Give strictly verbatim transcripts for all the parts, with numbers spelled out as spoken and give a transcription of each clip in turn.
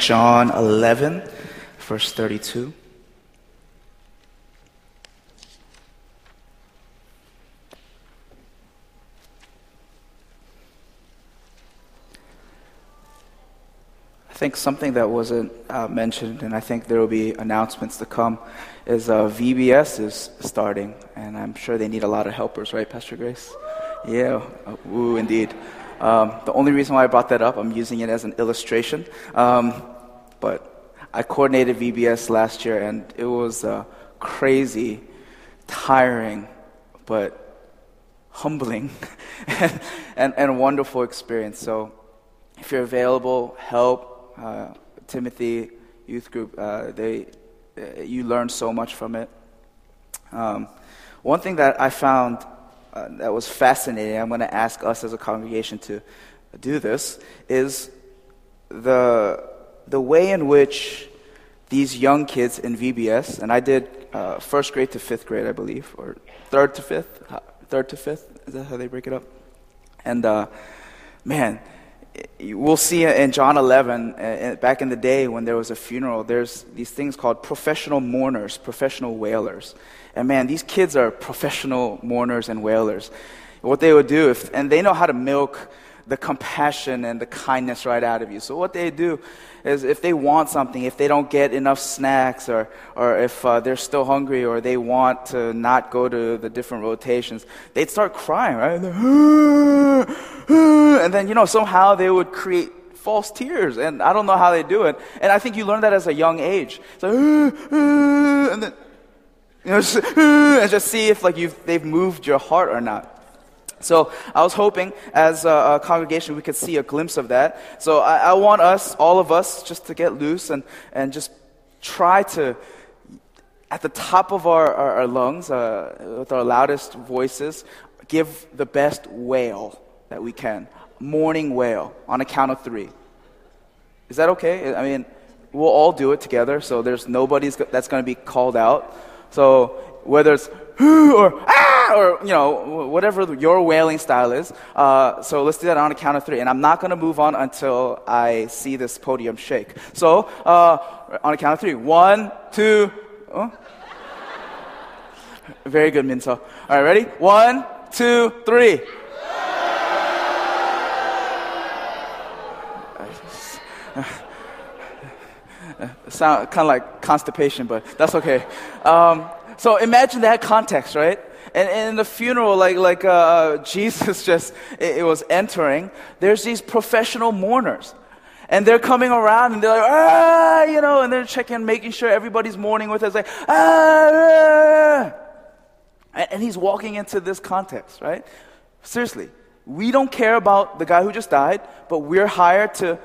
John eleven, verse thirty-two. I think something that wasn't uh, mentioned, and I think there will be announcements to come, is uh, V B S is starting, and I'm sure they need a lot of helpers, right, Pastor Grace? Yeah, uh, woo, indeed. Um, the only reason why I brought that up, I'm using it as an illustration, um, but I coordinated V B S last year, and it was uh, crazy, tiring, but humbling and, and, and wonderful experience. So if you're available, help. Uh, Timothy Youth Group, uh, they uh, you learn so much from it. Um, one thing that I found uh, that was fascinating, I'm going to ask us as a congregation to do this, is the the way in which these young kids in V B S, and I did uh, first grade to fifth grade, I believe, or third to fifth, third to fifth, is that how they break it up? And uh, man, we'll see in John eleven, back in the day when there was a funeral, there's these things called professional mourners, professional wailers. And man, these kids are professional mourners and wailers. What they would do, if, and they know how to milk the compassion and the kindness right out of you. So what they do is if they want something, if they don't get enough snacks, or, or if uh, they're still hungry, or they want to not go to the different rotations, they'd start crying, right? And, then, and then, you know, somehow they would create false tears, and I don't know how they do it. And I think you learn that as a young age. So, and then, you know, just, and just see if like you've, they've moved your heart or not. So I was hoping as a, a congregation we could see a glimpse of that. So I, I want us, all of us, just to get loose and, and just try to, at the top of our, our, our lungs, uh, with our loudest voices, give the best wail that we can. Morning wail on a count of three. Is that okay? I mean, we'll all do it together, so there's nobody's go- that's going to be called out. So whether it's or ah! or, you know, whatever your wailing style is. Uh, so let's do that on a count of three. And I'm not going to move on until I see this podium shake. So uh, on a count of three. One, two. Oh. Very good, Minso. All right, ready? One, two, three. Sound kind of like constipation, but that's okay. Um, so imagine that context, right? And in the funeral, like like uh, Jesus just it, it was entering, there's these professional mourners. And they're coming around, and they're like, ah, you know, and they're checking, making sure everybody's mourning with us, like, ah. And, and he's walking into this context, right? Seriously, we don't care about the guy who just died, but we're hired to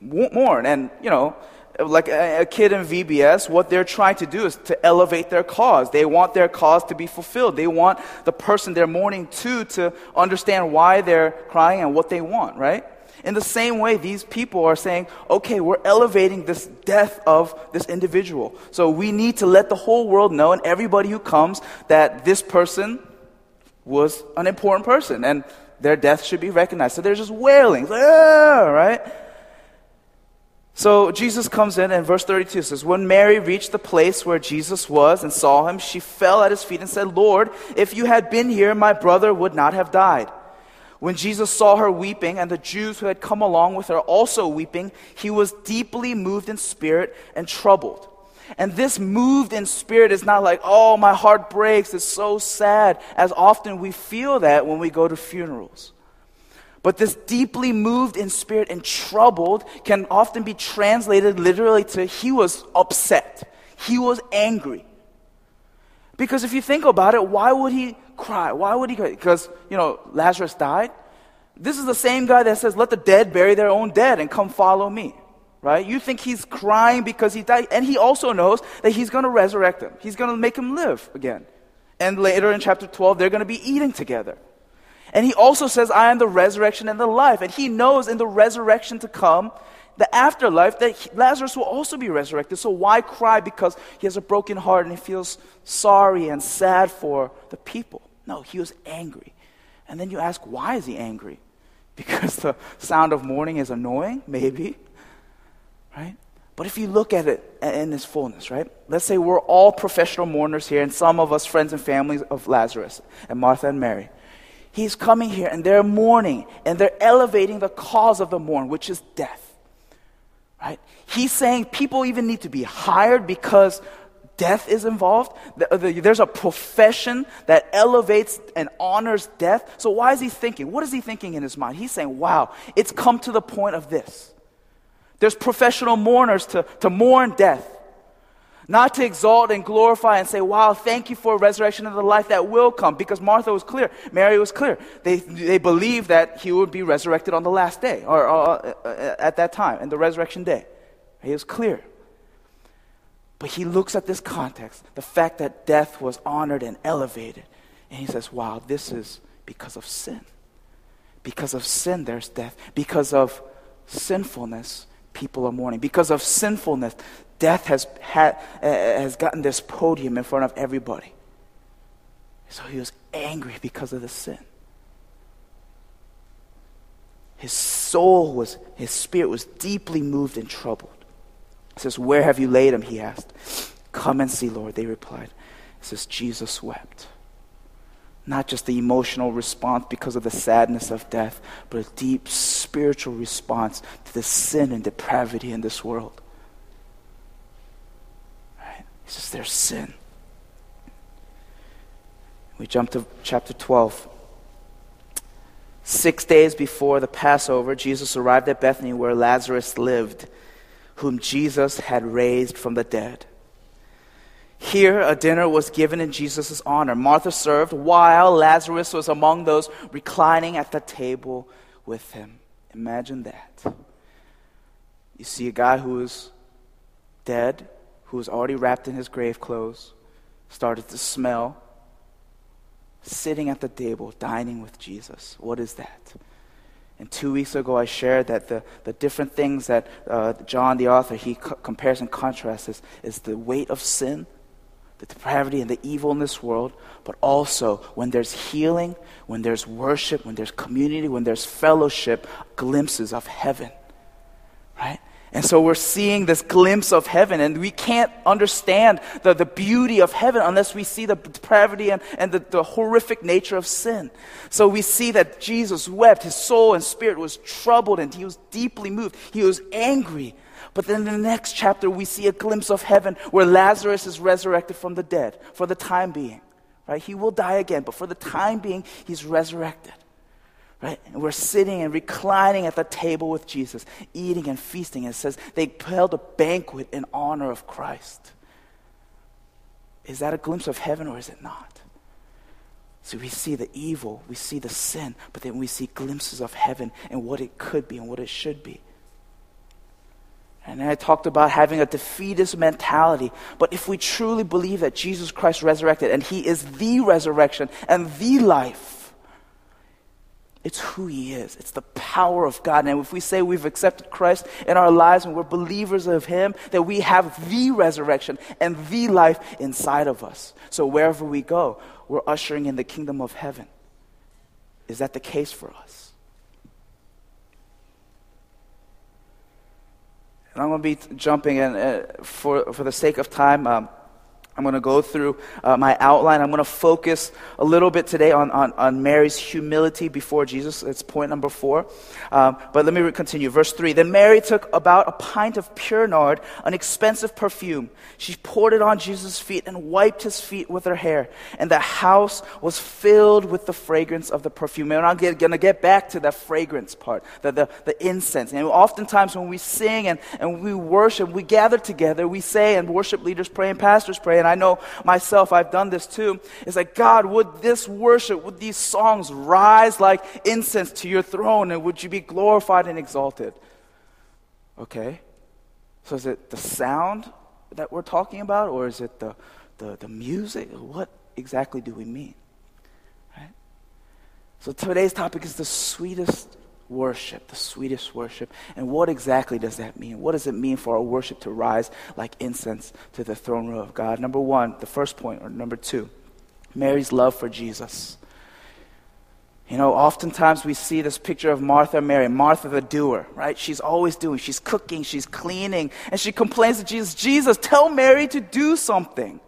mourn. And, you know, like a kid in V B S, what they're trying to do is to elevate their cause. They want their cause to be fulfilled. They want the person they're mourning to to understand why they're crying and what they want, right? In the same way, these people are saying, okay, we're elevating this death of this individual. So we need to let the whole world know and everybody who comes that this person was an important person and their death should be recognized. So they're just wailing, like, ah, right? So Jesus comes in, and verse thirty-two says, when Mary reached the place where Jesus was and saw him, she fell at his feet and said, Lord, if you had been here, my brother would not have died. When Jesus saw her weeping, and the Jews who had come along with her also weeping, he was deeply moved in spirit and troubled. And this moved in spirit is not like, oh, my heart breaks, it's so sad, as often we feel that when we go to funerals. But this deeply moved in spirit and troubled can often be translated literally to he was upset. He was angry. Because if you think about it, why would he cry? Why would he cry? Because, you know, Lazarus died. This is the same guy that says, let the dead bury their own dead and come follow me, right? You think he's crying because he died. And he also knows that he's going to resurrect him. He's going to make him live again. And later in chapter twelve, they're going to be eating together. And he also says, I am the resurrection and the life. And he knows in the resurrection to come, the afterlife, that he, Lazarus will also be resurrected. So why cry? Because he has a broken heart and he feels sorry and sad for the people. No, he was angry. And then you ask, why is he angry? Because the sound of mourning is annoying? Maybe. right? But if you look at it in its fullness, right? Let's say we're all professional mourners here, and some of us friends and families of Lazarus and Martha and Mary. He's coming here, and they're mourning, and they're elevating the cause of the mourn, which is death, right? He's saying people even need to be hired because death is involved. There's a profession that elevates and honors death. So why is he thinking? What is he thinking in his mind? He's saying, wow, it's come to the point of this. There's professional mourners to, to mourn death, not to exalt and glorify and say, wow, thank you for resurrection of the life that will come, because Martha was clear, Mary was clear. They they believed that he would be resurrected on the last day, or uh, at that time, in the resurrection day. He was clear. But he looks at this context, the fact that death was honored and elevated, and he says, wow, this is because of sin. Because of sin, there's death. Because of sinfulness, people are mourning. Because of sinfulness, death has had uh, has gotten this podium in front of everybody. So he was angry because of the sin. His soul was, his spirit was deeply moved and troubled. It says, "Where have you laid him?" he asked. "Come and see, Lord," they replied. It says, Jesus wept. Not just the emotional response because of the sadness of death, but a deep spiritual response to the sin and depravity in this world. Right? It's just their sin. We jump to chapter twelve. Six days before the Passover, Jesus arrived at Bethany where Lazarus lived, whom Jesus had raised from the dead. Here, a dinner was given in Jesus' honor. Martha served while Lazarus was among those reclining at the table with him. Imagine that. You see a guy who was dead, who was already wrapped in his grave clothes, started to smell, sitting at the table, dining with Jesus. What is that? And two weeks ago, I shared that the, the different things that uh, John, the author, he co- compares and contrasts is, is the weight of sin, the depravity and the evil in this world, but also when there's healing, when there's worship, when there's community, when there's fellowship, glimpses of heaven, right? And so we're seeing this glimpse of heaven, and we can't understand the, the beauty of heaven unless we see the depravity and, and the, the horrific nature of sin. So we see that Jesus wept, his soul and spirit was troubled, and he was deeply moved. He was angry. But then in the next chapter, we see a glimpse of heaven where Lazarus is resurrected from the dead for the time being. Right? He will die again, but for the time being, he's resurrected. Right? And we're sitting and reclining at the table with Jesus, eating and feasting. And it says they held a banquet in honor of Christ. Is that a glimpse of heaven or is it not? So we see the evil, we see the sin, but then we see glimpses of heaven and what it could be and what it should be. And I talked about having a defeatist mentality. But if we truly believe that Jesus Christ resurrected and he is the resurrection and the life, it's who he is. It's the power of God. And if we say we've accepted Christ in our lives and we're believers of him, that we have the resurrection and the life inside of us. So wherever we go, we're ushering in the kingdom of heaven. Is that the case for us? And I'm going to be jumping in uh, for, for the sake of time. Um, I'm going to go through uh, my outline. I'm going to focus a little bit today on, on, on Mary's humility before Jesus. It's point number four. Um, but let me continue. Verse three. Then Mary took about a pint of pure nard, an expensive perfume. She poured it on Jesus' feet and wiped his feet with her hair. And the house was filled with the fragrance of the perfume. And I'm going to get back to that fragrance part, the, the, the incense. And oftentimes when we sing and, and we worship, we gather together, we say, and worship leaders pray and pastors pray, and I know myself, I've done this too. It's like, God, would this worship, would these songs rise like incense to your throne, and would you be glorified and exalted? Okay. So is it the sound that we're talking about, or is it the, the, the music? What exactly do we mean? Right? So today's topic is the sweetest worship, the sweetest worship. And what exactly does that mean? What does it mean for our worship to rise like incense to the throne room of God? Number one, the first point, or number two, Mary's love for Jesus. You know, oftentimes we see this picture of Martha and Mary, Martha the doer, right? She's always doing, she's cooking, she's cleaning, and she complains to Jesus, Jesus, tell Mary to do something.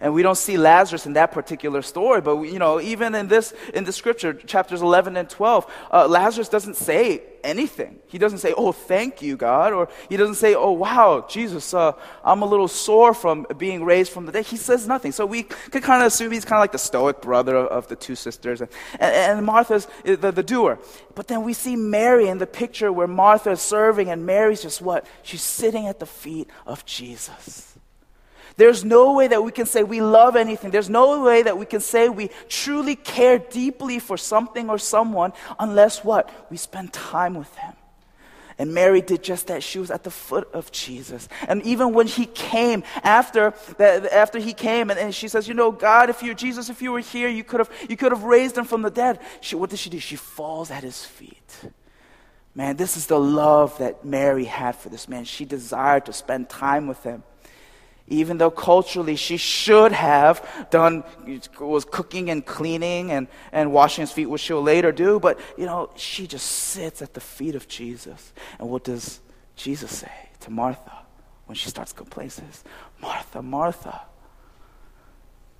And we don't see Lazarus in that particular story, but we, you know, even in this, in the scripture, chapters eleven and twelve, uh, Lazarus doesn't say anything. He doesn't say, oh, thank you, God, or he doesn't say, oh, wow, Jesus, uh, I'm a little sore from being raised from the dead. He says nothing. So we could kind of assume he's kind of like the stoic brother of, of the two sisters, and, and, and Martha's the, the doer. But then we see Mary in the picture where Martha is serving, and Mary's just what? She's sitting at the feet of Jesus. There's no way that we can say we love anything. There's no way that we can say we truly care deeply for something or someone unless what? We spend time with him. And Mary did just that. She was at the foot of Jesus. And even when he came, after that, after he came, and, and she says, you know, God, if you're Jesus, if you were here, you could have you could have raised him from the dead. She, what did she do? She falls at his feet. Man, this is the love that Mary had for this man. She desired to spend time with him. Even though culturally she should have done, was cooking and cleaning and, and washing his feet, which she'll later do. But, you know, she just sits at the feet of Jesus. And what does Jesus say to Martha when she starts complaining? He says, Martha, Martha,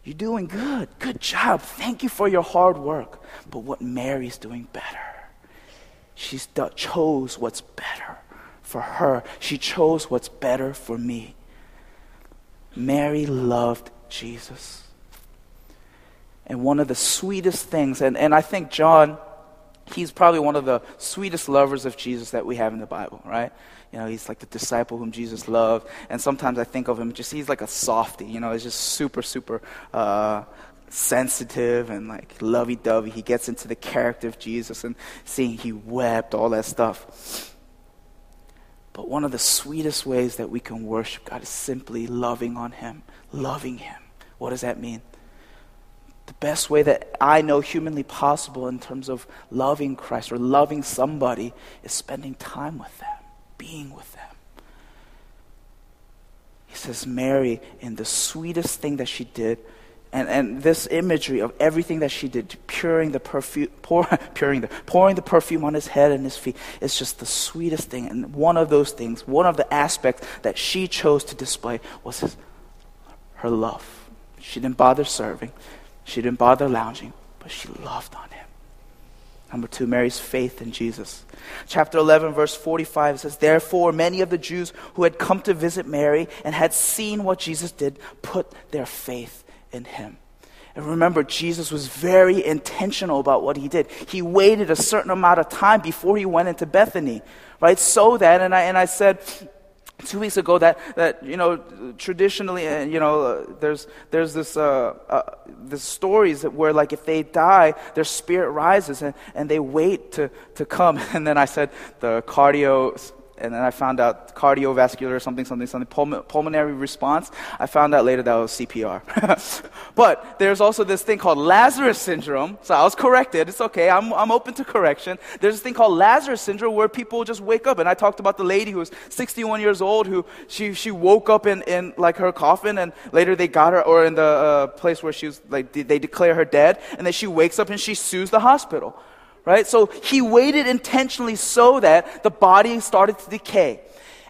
you're doing good. Good job. Thank you for your hard work. But what Mary's doing better. She chose what's better for her. She chose what's better for me. Mary loved Jesus. And one of the sweetest things, and, and I think John, he's probably one of the sweetest lovers of Jesus that we have in the Bible, right? You know, he's like the disciple whom Jesus loved. And sometimes I think of him, just he's like a softie, you know, he's just super, super uh, sensitive and like lovey-dovey. He gets into the character of Jesus and seeing he wept, all that stuff. But one of the sweetest ways that we can worship God is simply loving on him, loving him. What does that mean? The best way that I know humanly possible in terms of loving Christ or loving somebody is spending time with them, being with them. He says, Mary, in the sweetest thing that she did, and, and this imagery of everything that she did, pouring the perfume, pour, pouring the, pouring the perfume on his head and his feet, it's just the sweetest thing. And one of those things, one of the aspects that she chose to display was his, her love. She didn't bother serving. She didn't bother lounging, but she loved on him. Number two, Mary's faith in Jesus. Chapter eleven, verse forty-five, it says, therefore, many of the Jews who had come to visit Mary and had seen what Jesus did put their faith in him. And remember, Jesus was very intentional about what he did. He waited a certain amount of time before he went into Bethany, right? So that, and I and I said two weeks ago that that you know traditionally, uh, you know, uh, there's there's this uh, uh, the stories that where like if they die, their spirit rises and and they wait to to come. And then I said the cardio. And then I found out cardiovascular something, something, something, pulm- pulmonary response. I found out later that was C P R. But there's also this thing called Lazarus syndrome. So I was corrected. It's okay. I'm I'm open to correction. There's this thing called Lazarus syndrome where people just wake up. And I talked about the lady who was sixty-one years old who she, she woke up in, in like her coffin, and later they got her, or in the uh, place where she was, like they declare her dead, and then she wakes up and she sues the hospital. Right? So he waited intentionally so that the body started to decay.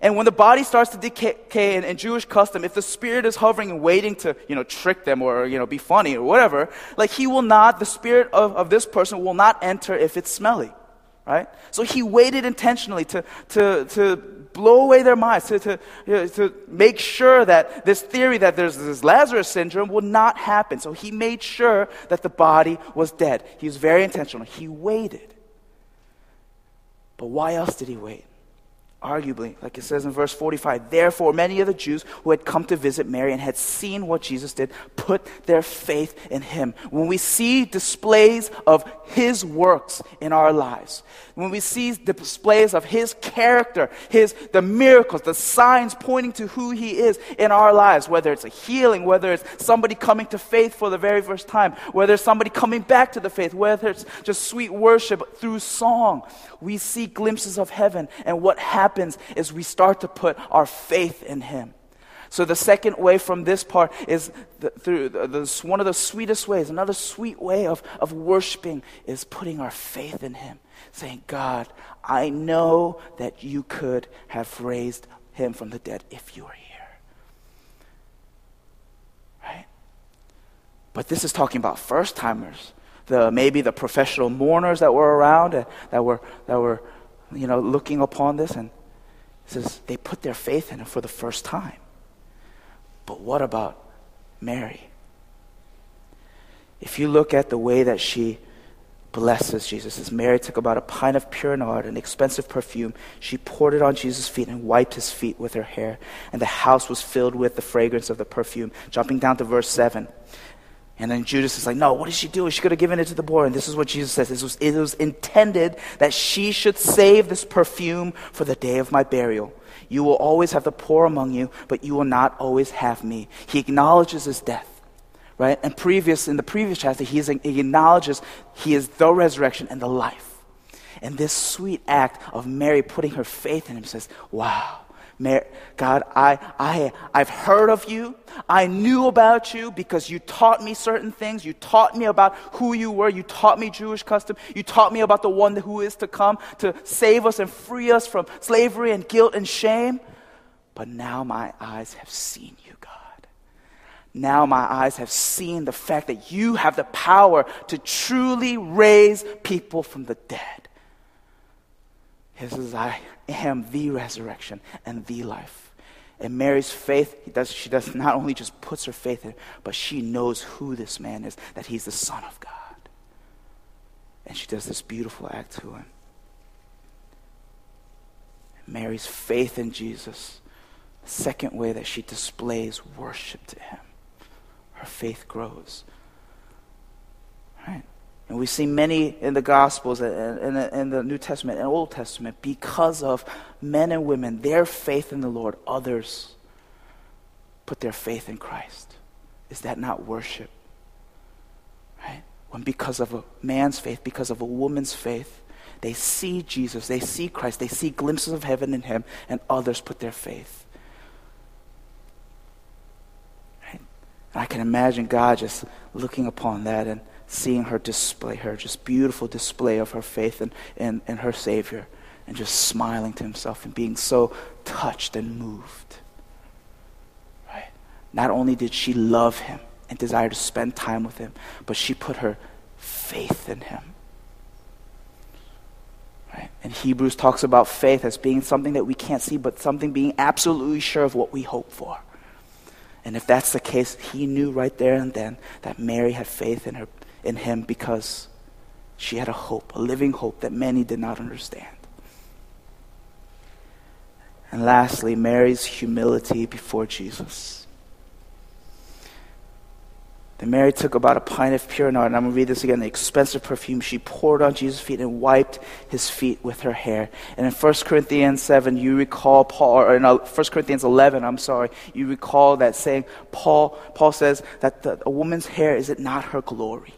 And when the body starts to decay in, in Jewish custom, if the spirit is hovering and waiting to, you know, trick them or, you know, be funny or whatever, like he will not, the spirit of, of this person will not enter if it's smelly. Right? So he waited intentionally to, to, to blow away their minds, to, to, you know, to make sure that this theory that there's this Lazarus syndrome would not happen. So he made sure that the body was dead. He was very intentional. He waited. But why else did he wait? Arguably, like it says in verse forty-five, therefore many of the Jews who had come to visit Mary and had seen what Jesus did put their faith in him. When we see displays of his works in our lives, when we see displays of his character, his the miracles, the signs pointing to who he is in our lives, whether it's a healing, whether it's somebody coming to faith for the very first time, whether it's somebody coming back to the faith, whether it's just sweet worship through song, we see glimpses of heaven, and what happens is we start to put our faith in him. So the second way from this part is the, through the, the, one of the sweetest ways, another sweet way of, of worshiping is putting our faith in him, saying, God, I know that you could have raised him from the dead if you were here. Right? But this is talking about first-timers, the maybe the professional mourners that were around and that were that were you know looking upon this, and it says they put their faith in it for the first time. But what about Mary? If you look at the way that she blesses Jesus, as Mary took about a pint of pure nard, an expensive perfume, she poured it on Jesus' feet and wiped his feet with her hair, and the house was filled with the fragrance of the perfume. Jumping down to verse seven. And then Judas is like, no, what did she do? She could have given it to the poor. And this is what Jesus says. This was, it was intended that she should save this perfume for the day of my burial. You will always have the poor among you, but you will not always have me. He acknowledges his death, right? And previous in the previous chapter, he, is, he acknowledges he is the resurrection and the life. And this sweet act of Mary putting her faith in him says, wow. Mary, God, I, I, I've heard of you. I knew about you because you taught me certain things. You taught me about who you were. You taught me Jewish custom. You taught me about the one who is to come to save us and free us from slavery and guilt and shame. But now my eyes have seen you, God. Now my eyes have seen the fact that you have the power to truly raise people from the dead. He says, I am the resurrection and the life. And Mary's faith, he does, she does not only just puts her faith in, but she knows who this man is, that he's the Son of God. And she does this beautiful act to him. And Mary's faith in Jesus, the second way that she displays worship to him, her faith grows. All right. And we see many in the Gospels and in the New Testament and Old Testament, because of men and women, their faith in the Lord, others put their faith in Christ. Is that not worship? Right? When because of a man's faith, because of a woman's faith, they see Jesus, they see Christ, they see glimpses of heaven in him, and others put their faith. Right? And I can imagine God just looking upon that and seeing her display, her just beautiful display of her faith in, in, in her Savior, and just smiling to himself and being so touched and moved. Right? Not only did she love him and desire to spend time with him, but she put her faith in him. Right? And Hebrews talks about faith as being something that we can't see, but something being absolutely sure of what we hope for. And if that's the case, he knew right there and then that Mary had faith in her in him because she had a hope, a living hope that many did not understand. And lastly, Mary's humility before Jesus. Then Mary took about a pint of pure nard, and I'm going to read this again, the expensive perfume she poured on Jesus' feet and wiped his feet with her hair. And in First Corinthians seven, you recall Paul, or in First Corinthians eleven, I'm sorry, you recall that saying, Paul, Paul says that the, a woman's hair, is it not her glory?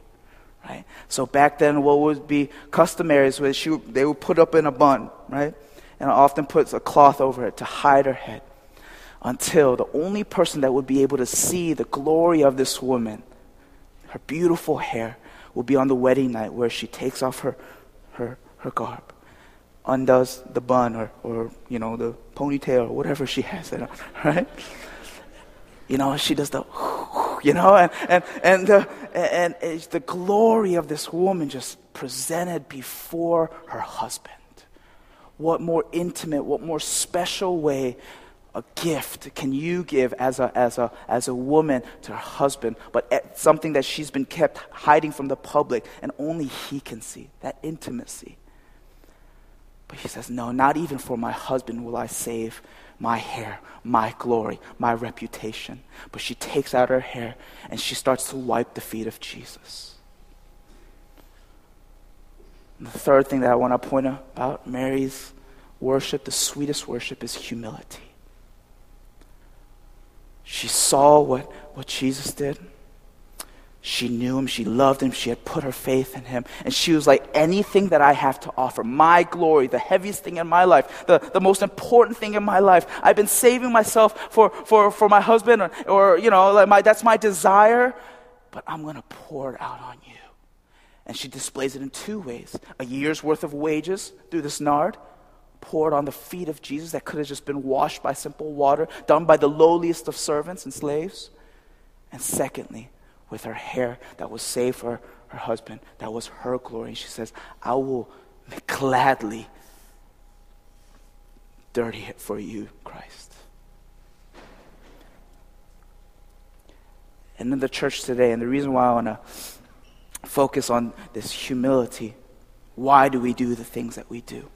Right? So back then, what would be customary is that she, they would put up in a bun, right? And often puts a cloth over it to hide her head, until the only person that would be able to see the glory of this woman, her beautiful hair, will be on the wedding night where she takes off her her, her garb, undoes the bun or, or you know the ponytail or whatever she has there, right? You know, she does the, you know, and and and the, and it's the glory of this woman just presented before her husband. What more intimate, what more special way, a gift can you give as a as a as a woman to her husband? But something that she's been kept hiding from the public, and only he can see that intimacy. But he says, no, not even for my husband will I save my hair, my glory, my reputation. But she takes out her hair and she starts to wipe the feet of Jesus. And the third thing that I want to point out about Mary's worship, the sweetest worship, is humility. She saw what, what Jesus did. She knew him, she loved him, she had put her faith in him. And she was like, anything that I have to offer, my glory, the heaviest thing in my life, the, the most important thing in my life. I've been saving myself for, for, for my husband or, or you know, like my, that's my desire, but I'm going to pour it out on you. And she displays it in two ways. A year's worth of wages through the nard, poured on the feet of Jesus that could have just been washed by simple water, done by the lowliest of servants and slaves. And secondly, with her hair that was saved for her husband, that was her glory. And she says, I will gladly dirty it for you, Christ. And in the church today, and the reason why I want to focus on this humility, why do we do the things that we do?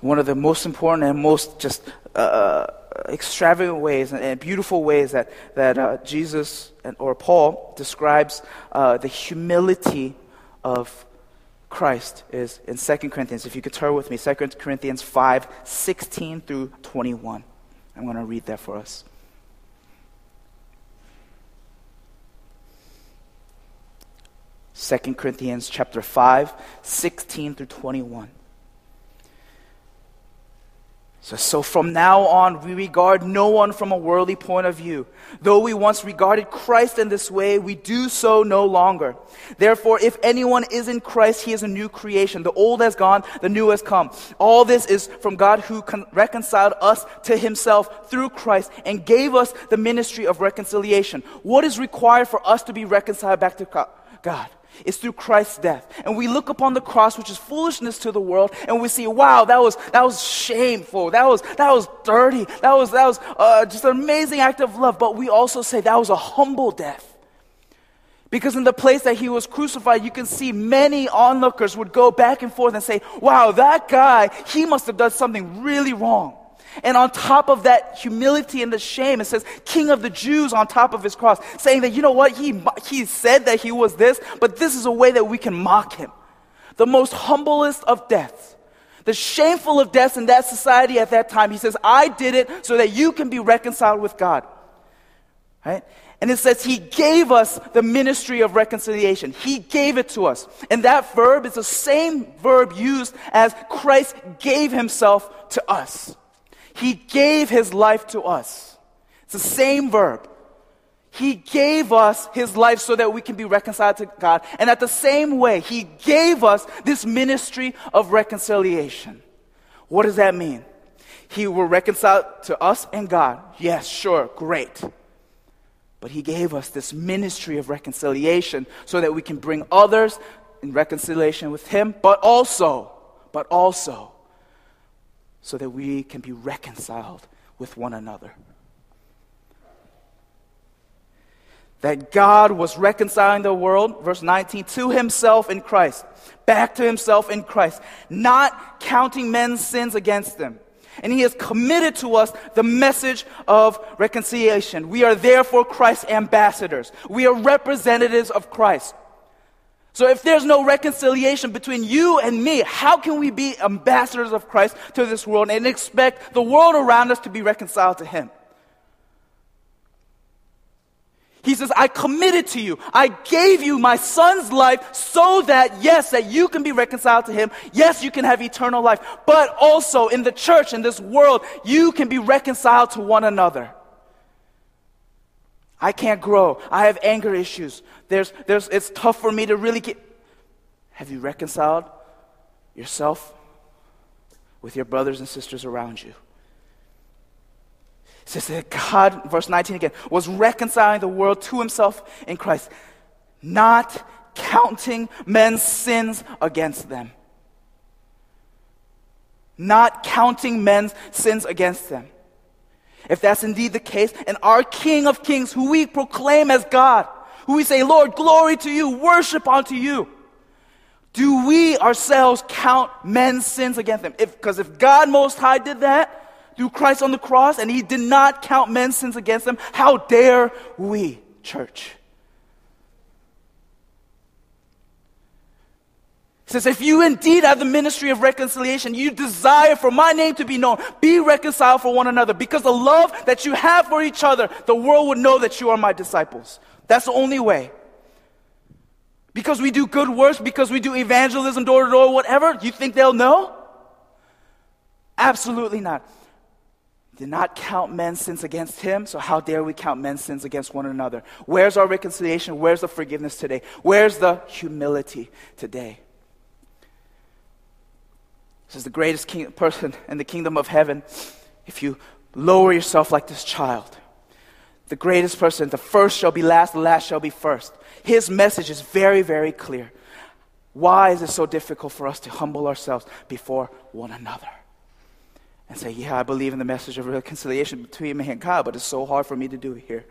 One of the most important and most just uh, extravagant ways and, and beautiful ways that that uh, Jesus and or Paul describes uh, the humility of Christ is in Second Corinthians. If you could turn with me, Second Corinthians five sixteen through twenty-one. I'm going to read that for us. Second Corinthians chapter five sixteen through twenty-one. So, so from now on, we regard no one from a worldly point of view. Though we once regarded Christ in this way, we do so no longer. Therefore, if anyone is in Christ, he is a new creation. The old has gone, the new has come. All this is from God who con- reconciled us to himself through Christ and gave us the ministry of reconciliation. What is required for us to be reconciled back to God? It's through Christ's death. And we look upon the cross, which is foolishness to the world, and we see, wow, that was that was shameful. That was that was dirty. That was that was uh, just an amazing act of love. But we also say that was a humble death. Because in the place that he was crucified, you can see many onlookers would go back and forth and say, wow, that guy, he must have done something really wrong. And on top of that humility and the shame, it says, King of the Jews on top of his cross, saying that, you know what, he he said that he was this, but this is a way that we can mock him. The most humblest of deaths, the shameful of deaths in that society at that time, he says, I did it so that you can be reconciled with God. Right? And it says he gave us the ministry of reconciliation. He gave it to us. And that verb is the same verb used as Christ gave himself to us. He gave his life to us. It's the same verb. He gave us his life so that we can be reconciled to God. And at the same way, he gave us this ministry of reconciliation. What does that mean? He will reconcile to us and God. Yes, sure, great. But he gave us this ministry of reconciliation so that we can bring others in reconciliation with him, but also, but also, so that we can be reconciled with one another. That God was reconciling the world, verse nineteen, to himself in Christ, back to himself in Christ, not counting men's sins against them. And he has committed to us the message of reconciliation. We are therefore Christ's ambassadors. We are representatives of Christ. So if there's no reconciliation between you and me, how can we be ambassadors of Christ to this world and expect the world around us to be reconciled to him? He says, I committed to you. I gave you my son's life so that, yes, that you can be reconciled to him. Yes, you can have eternal life. But also in the church, in this world, you can be reconciled to one another. I can't grow. I have anger issues. There's, there's, it's tough for me to really get... Have you reconciled yourself with your brothers and sisters around you? It says that God, verse nineteen again, was reconciling the world to himself in Christ, not counting men's sins against them. Not counting men's sins against them. If that's indeed the case, and our King of Kings, who we proclaim as God, who we say, Lord, glory to you, worship unto you, do we ourselves count men's sins against them? Because if, if God Most High did that through Christ on the cross, and he did not count men's sins against them, how dare we, church? Says, if you indeed have the ministry of reconciliation, you desire for my name to be known, be reconciled for one another. Because the love that you have for each other, the world would know that you are my disciples. That's the only way. Because we do good works, because we do evangelism, door to door, whatever, you think they'll know? Absolutely not. Did not count men's sins against him, so how dare we count men's sins against one another? Where's our reconciliation? Where's the forgiveness today? Where's the humility today? This is the greatest king- person in the kingdom of heaven. If you lower yourself like this child, the greatest person, the first shall be last, the last shall be first. His message is very, very clear. Why is it so difficult for us to humble ourselves before one another? And say, yeah, I believe in the message of reconciliation between me and God, but it's so hard for me to do it here.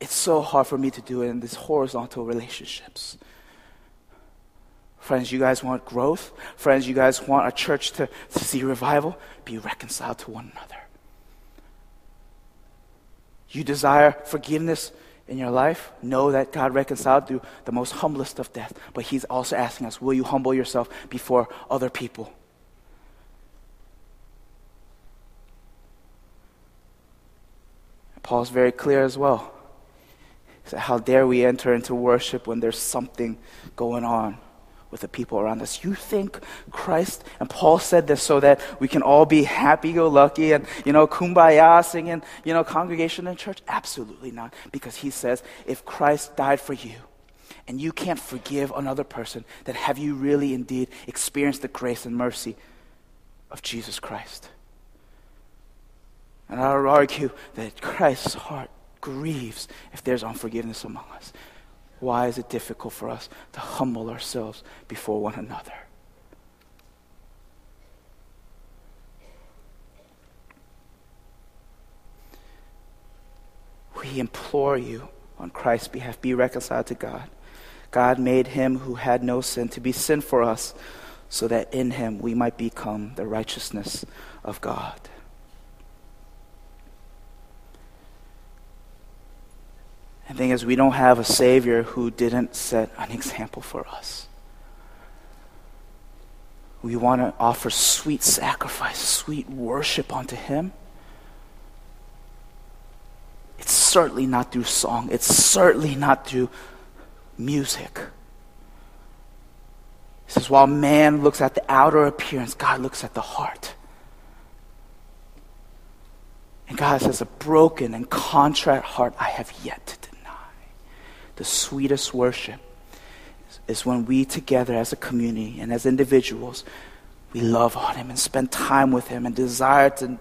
It's so hard for me to do it in these horizontal relationships. Friends, you guys want growth? Friends, you guys want a church to, to see revival? Be reconciled to one another. You desire forgiveness in your life? Know that God reconciled through the most humblest of death. But he's also asking us, will you humble yourself before other people? Paul's very clear as well. He said, how dare we enter into worship when there's something going on with the people around us? You think Christ, and Paul said this so that we can all be happy-go-lucky and, you know, kumbaya singing, you know, congregation and church? Absolutely not. Because he says, if Christ died for you and you can't forgive another person, then have you really indeed experienced the grace and mercy of Jesus Christ? And I would argue that Christ's heart grieves if there's unforgiveness among us. Why is it difficult for us to humble ourselves before one another? We implore you on Christ's behalf, be reconciled to God. God made him who had no sin to be sin for us, so that in him we might become the righteousness of God. The thing is, we don't have a Savior who didn't set an example for us. We want to offer sweet sacrifice, sweet worship unto him. It's certainly not through song. It's certainly not through music. It says, while man looks at the outer appearance, God looks at the heart. And God says, a broken and contrite heart I have yet to do. The sweetest worship is when we together as a community and as individuals, we love on him and spend time with him and desire to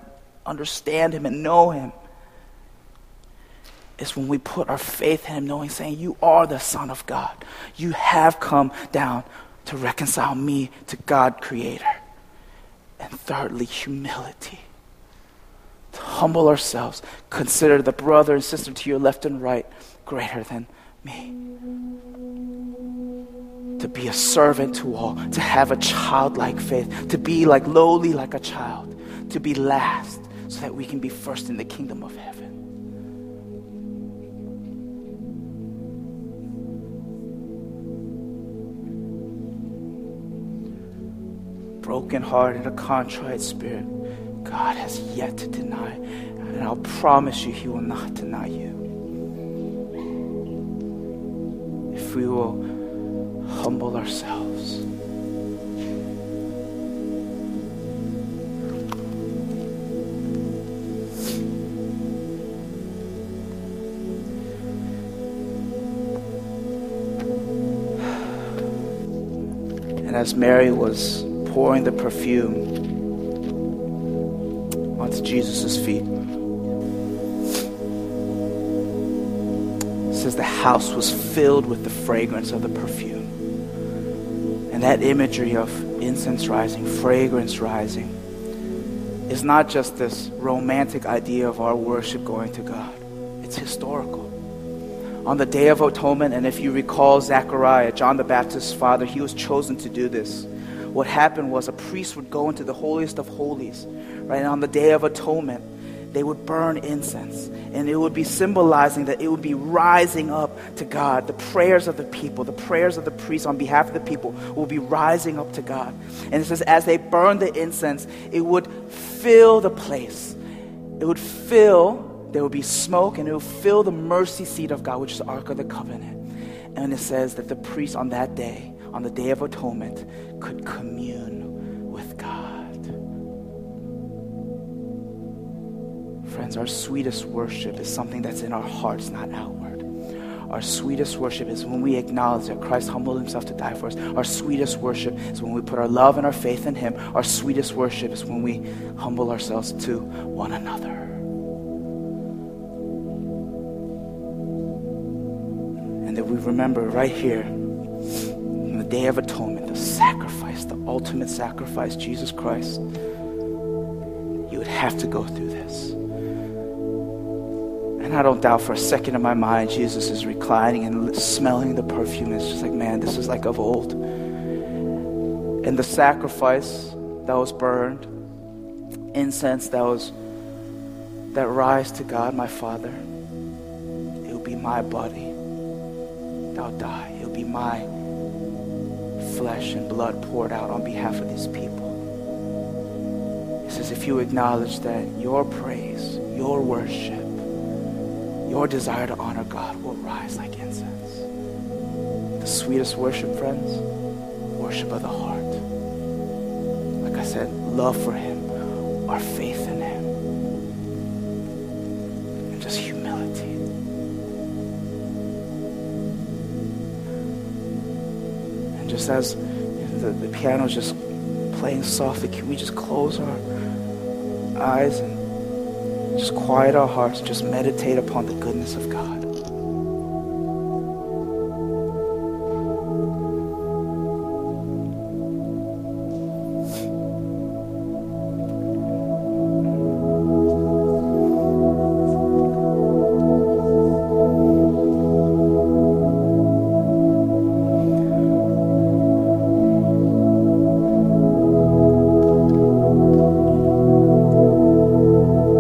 understand him and know him. It's when we put our faith in him, knowing, saying, you are the Son of God. You have come down to reconcile me to God, Creator. And thirdly, humility. To humble ourselves, consider the brother and sister to your left and right greater than me. To be a servant to all, to have a childlike faith, to be like lowly like a child, to be last so that we can be first in the kingdom of heaven. Broken heart and a contrite spirit, God has yet to deny, and I'll promise you he will not deny you. If we will humble ourselves. And as Mary was pouring the perfume onto Jesus' feet, says the house was filled with the fragrance of the perfume. And that imagery of incense rising, fragrance rising, is not just this romantic idea of our worship going to God. It's historical. On the Day of Atonement, and if you recall Zachariah, John the Baptist's father, he was chosen to do this. What happened was a priest would go into the holiest of holies, right? And on the Day of Atonement, they would burn incense, and it would be symbolizing that it would be rising up to God. The prayers of the people, the prayers of the priests on behalf of the people will be rising up to God. And it says as they burned the incense, it would fill the place. It would fill there will be smoke, and it will fill the mercy seat of God, which is the Ark of the Covenant. And it says that the priest on that day, on the Day of Atonement, could commune with God. Friends, our sweetest worship is something that's in our hearts, not outward. Our sweetest worship is when we acknowledge that Christ humbled himself to die for us. Our sweetest worship is when we put our love and our faith in him. Our sweetest worship is when we humble ourselves to one another. And that we remember right here, on the Day of Atonement, the sacrifice, the ultimate sacrifice, Jesus Christ, you would have to go through this. And I don't doubt for a second in my mind, Jesus is reclining and smelling the perfume. It's just like, man, this is like of old. And the sacrifice that was burned, incense that was, that rise to God, my Father, it will be my body that'll die. It will be my flesh and blood poured out on behalf of these people. It says, if you acknowledge that your praise, your worship, your desire to honor God will rise like incense. The sweetest worship, friends, worship of the heart. Like I said, love for him, our faith in him, and just humility. And just as the, the piano is just playing softly, can we just close our eyes and just quiet our hearts and just meditate upon the goodness of God?